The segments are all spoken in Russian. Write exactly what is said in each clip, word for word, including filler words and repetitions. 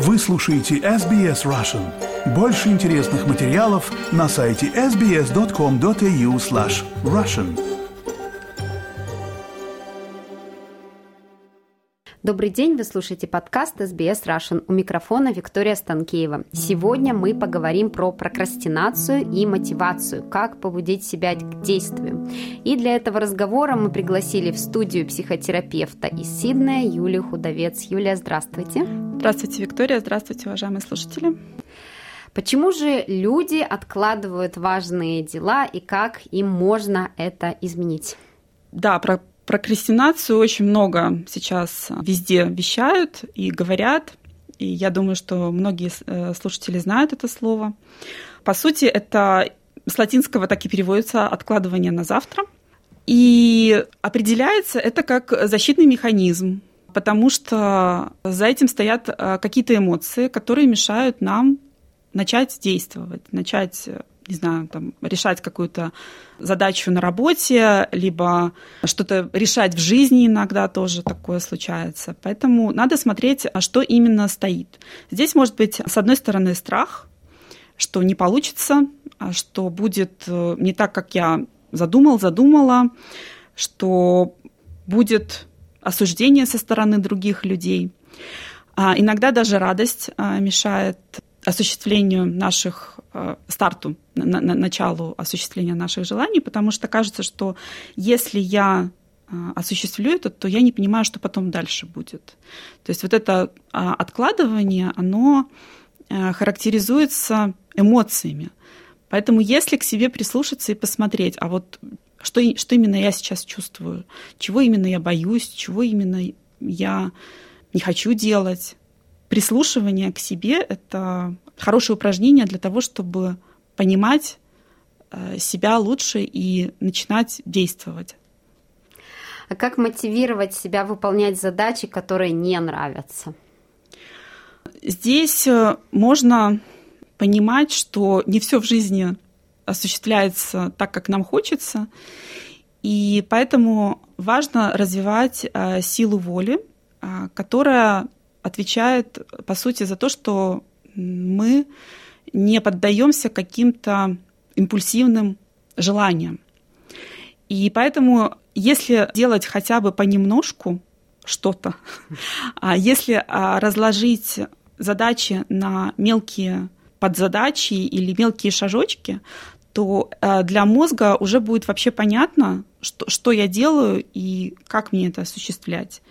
Вы слушаете эс би эс Russian. Больше интересных материалов на сайте эс би эс точка ком точка эй ю слэш Russian. Добрый день, вы слушаете подкаст эс би эс Russian. У микрофона Виктория Станкеева. Сегодня мы поговорим про прокрастинацию и мотивацию, как побудить себя к действию. И для этого разговора мы пригласили в студию психотерапевта из Сиднея Юлию Худовец. Юлия, здравствуйте. Здравствуйте, Виктория. Здравствуйте, уважаемые слушатели. Почему же люди откладывают важные дела и как им можно это изменить? Да, про прокрастинацию очень много сейчас везде вещают и говорят, и я думаю, что многие слушатели знают это слово. По сути, это с латинского так и переводится «откладывание на завтра». И определяется это как защитный механизм, потому что за этим стоят какие-то эмоции, которые мешают нам начать действовать, начать не знаю, там, решать какую-то задачу на работе, либо что-то решать в жизни иногда тоже такое случается. Поэтому надо смотреть, что именно стоит. Здесь может быть, с одной стороны, страх, что не получится, что будет не так, как я задумал, задумала, что будет осуждение со стороны других людей. Иногда даже радость мешает осуществлению наших, старту, на, на, началу осуществления наших желаний, потому что кажется, что если я осуществлю это, то я не понимаю, что потом дальше будет. То есть вот это откладывание, оно характеризуется эмоциями. Поэтому если к себе прислушаться и посмотреть, а вот что, что именно я сейчас чувствую, чего именно я боюсь, чего именно я не хочу делать, прислушивание к себе – это хорошее упражнение для того, чтобы понимать себя лучше и начинать действовать. А как мотивировать себя выполнять задачи, которые не нравятся? Здесь можно понимать, что не все в жизни осуществляется так, как нам хочется, и поэтому важно развивать силу воли, которая отвечает, по сути, за то, что мы не поддаемся каким-то импульсивным желаниям. И поэтому, если делать хотя бы понемножку что-то, если разложить задачи на мелкие подзадачи или мелкие шажочки, то для мозга уже будет вообще понятно, что, что я делаю и как мне это осуществлять.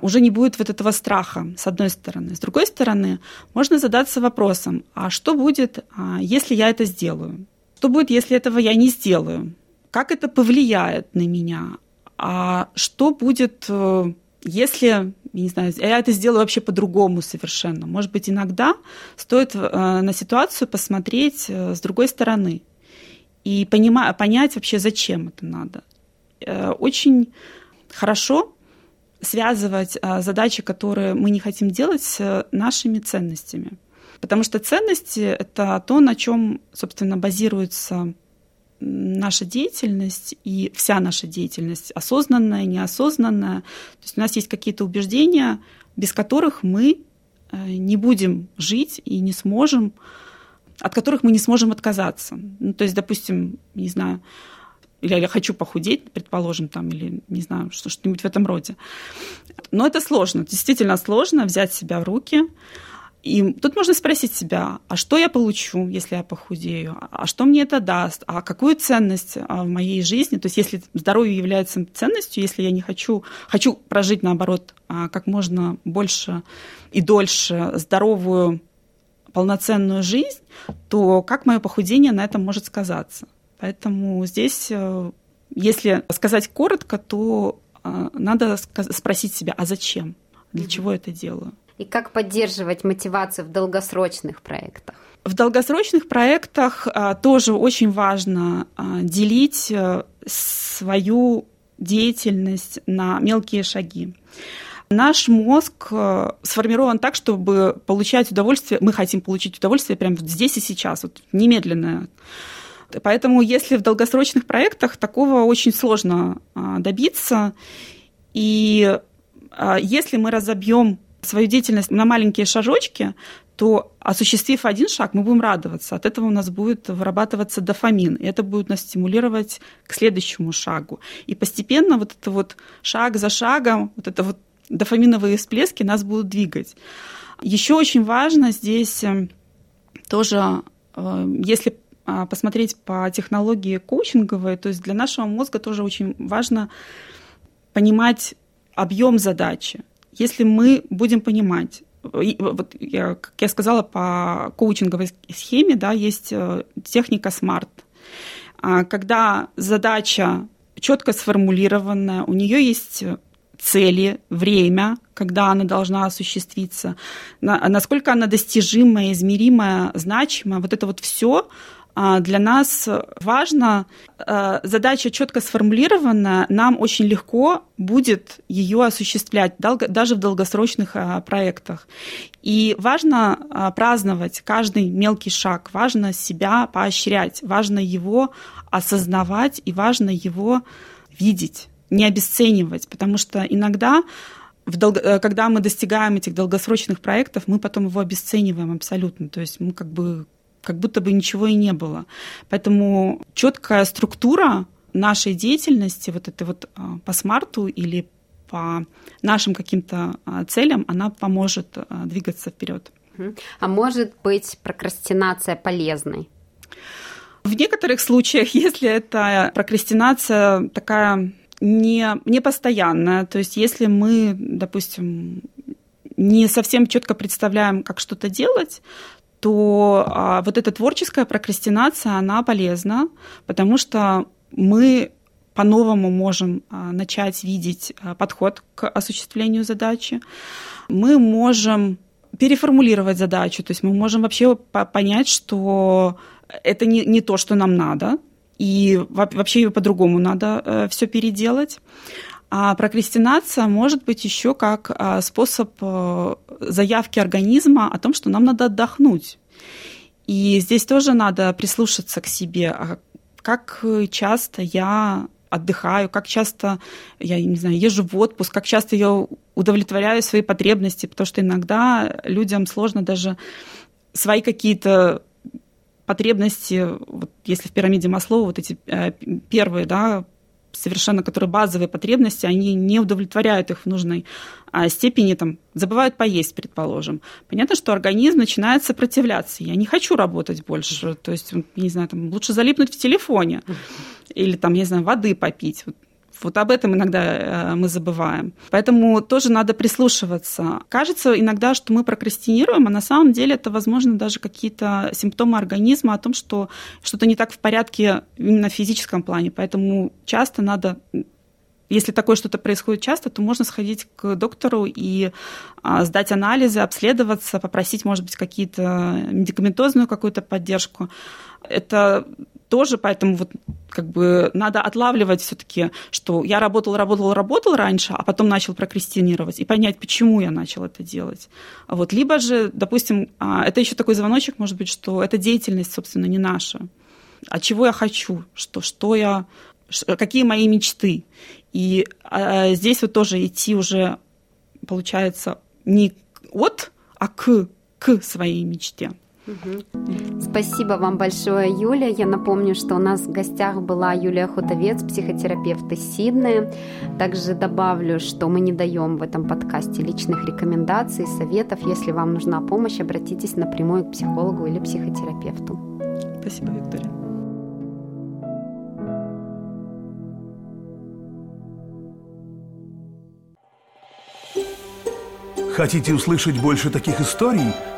Уже не будет вот этого страха, с одной стороны. С другой стороны, можно задаться вопросом, а что будет, если я это сделаю? Что будет, если этого я не сделаю? Как это повлияет на меня? А что будет, если, не знаю, я это сделаю вообще по-другому совершенно? Может быть, иногда стоит на ситуацию посмотреть с другой стороны и понять вообще, зачем это надо. Очень хорошо связывать задачи, которые мы не хотим делать, с нашими ценностями. Потому что ценности — это то, на чем, собственно, базируется наша деятельность и вся наша деятельность, осознанная, неосознанная. То есть у нас есть какие-то убеждения, без которых мы не будем жить и не сможем, от которых мы не сможем отказаться. Ну, то есть, допустим, не знаю, или я хочу похудеть, предположим, там, или, не знаю, что-нибудь в этом роде. Но это сложно, действительно сложно взять себя в руки. И тут можно спросить себя, а что я получу, если я похудею? А что мне это даст? А какую ценность в моей жизни? То есть если здоровье является ценностью, если я не хочу, хочу прожить, наоборот, как можно больше и дольше здоровую, полноценную жизнь, то как мое похудение на этом может сказаться? Поэтому здесь, если сказать коротко, то надо спросить себя, а зачем, для чего я это делаю? И как поддерживать мотивацию в долгосрочных проектах? В долгосрочных проектах тоже очень важно делить свою деятельность на мелкие шаги. Наш мозг сформирован так, чтобы получать удовольствие, мы хотим получить удовольствие прямо здесь и сейчас, вот немедленно. Поэтому если в долгосрочных проектах такого очень сложно добиться, и если мы разобьем свою деятельность на маленькие шажочки, то, осуществив один шаг, мы будем радоваться. От этого у нас будет вырабатываться дофамин, и это будет нас стимулировать к следующему шагу. И постепенно вот это вот шаг за шагом, вот это вот дофаминовые всплески нас будут двигать. Еще очень важно здесь тоже, если посмотреть по технологии коучинговой, то есть для нашего мозга тоже очень важно понимать объем задачи. Если мы будем понимать, вот я, как я сказала, по коучинговой схеме, да, есть техника смарт, когда задача четко сформулированная, у нее есть цели, время, когда она должна осуществиться, насколько она достижимая, измеримая, значимая, вот это вот все для нас важно. Задача четко сформулирована, нам очень легко будет ее осуществлять, даже в долгосрочных проектах. И важно праздновать каждый мелкий шаг, важно себя поощрять, важно его осознавать и важно его видеть, не обесценивать, потому что иногда, в долг... когда мы достигаем этих долгосрочных проектов, мы потом его обесцениваем абсолютно, то есть мы как бы как будто бы ничего и не было. Поэтому четкая структура нашей деятельности, вот этой вот по смарту или по нашим каким-то целям, она поможет двигаться вперед. А может быть прокрастинация полезной? В некоторых случаях, если это прокрастинация такая не, не постоянная, то есть если мы, допустим, не совсем четко представляем, как что-то делать, то вот эта творческая прокрастинация, она полезна, потому что мы по-новому можем начать видеть подход к осуществлению задачи. Мы можем переформулировать задачу, то есть мы можем вообще понять, что это не, не то, что нам надо, и вообще ее по-другому надо все переделать. А прокрастинация может быть еще как способ заявки организма о том, что нам надо отдохнуть. И здесь тоже надо прислушаться к себе, как часто я отдыхаю, как часто я, не знаю, езжу в отпуск, как часто я удовлетворяю свои потребности, потому что иногда людям сложно даже свои какие-то потребности, вот если в пирамиде Маслоу, вот эти первые, да, совершенно, которые базовые потребности, они не удовлетворяют их в нужной степени, там, забывают поесть, предположим. Понятно, что организм начинает сопротивляться. Я не хочу работать больше, то есть, не знаю, там, лучше залипнуть в телефоне или, там, не знаю, воды попить. Вот, вот об этом иногда мы забываем. Поэтому тоже надо прислушиваться. Кажется иногда, что мы прокрастинируем, а на самом деле это, возможно, даже какие-то симптомы организма о том, что что-то не так в порядке именно в физическом плане. Поэтому часто надо, если такое что-то происходит часто, то можно сходить к доктору и сдать анализы, обследоваться, попросить, может быть, какие-то медикаментозную какую-то поддержку. Это тоже, поэтому вот как бы надо отлавливать все-таки, что я работал, работал, работал раньше, а потом начал прокрастинировать, и понять, почему я начал это делать. Вот. Либо же, допустим, это еще такой звоночек, может быть, что эта деятельность, собственно, не наша. А чего я хочу? Что, что я, какие мои мечты? И здесь вот тоже идти уже, получается, не от, а к, к своей мечте. Угу. Спасибо вам большое, Юля. Я напомню, что у нас в гостях была Юлия Худовец, психотерапевт из Сиднея. Также добавлю, что мы не даем в этом подкасте личных рекомендаций, советов. Если вам нужна помощь, обратитесь напрямую к психологу или психотерапевту. Спасибо, Виктория. Хотите услышать больше таких историй?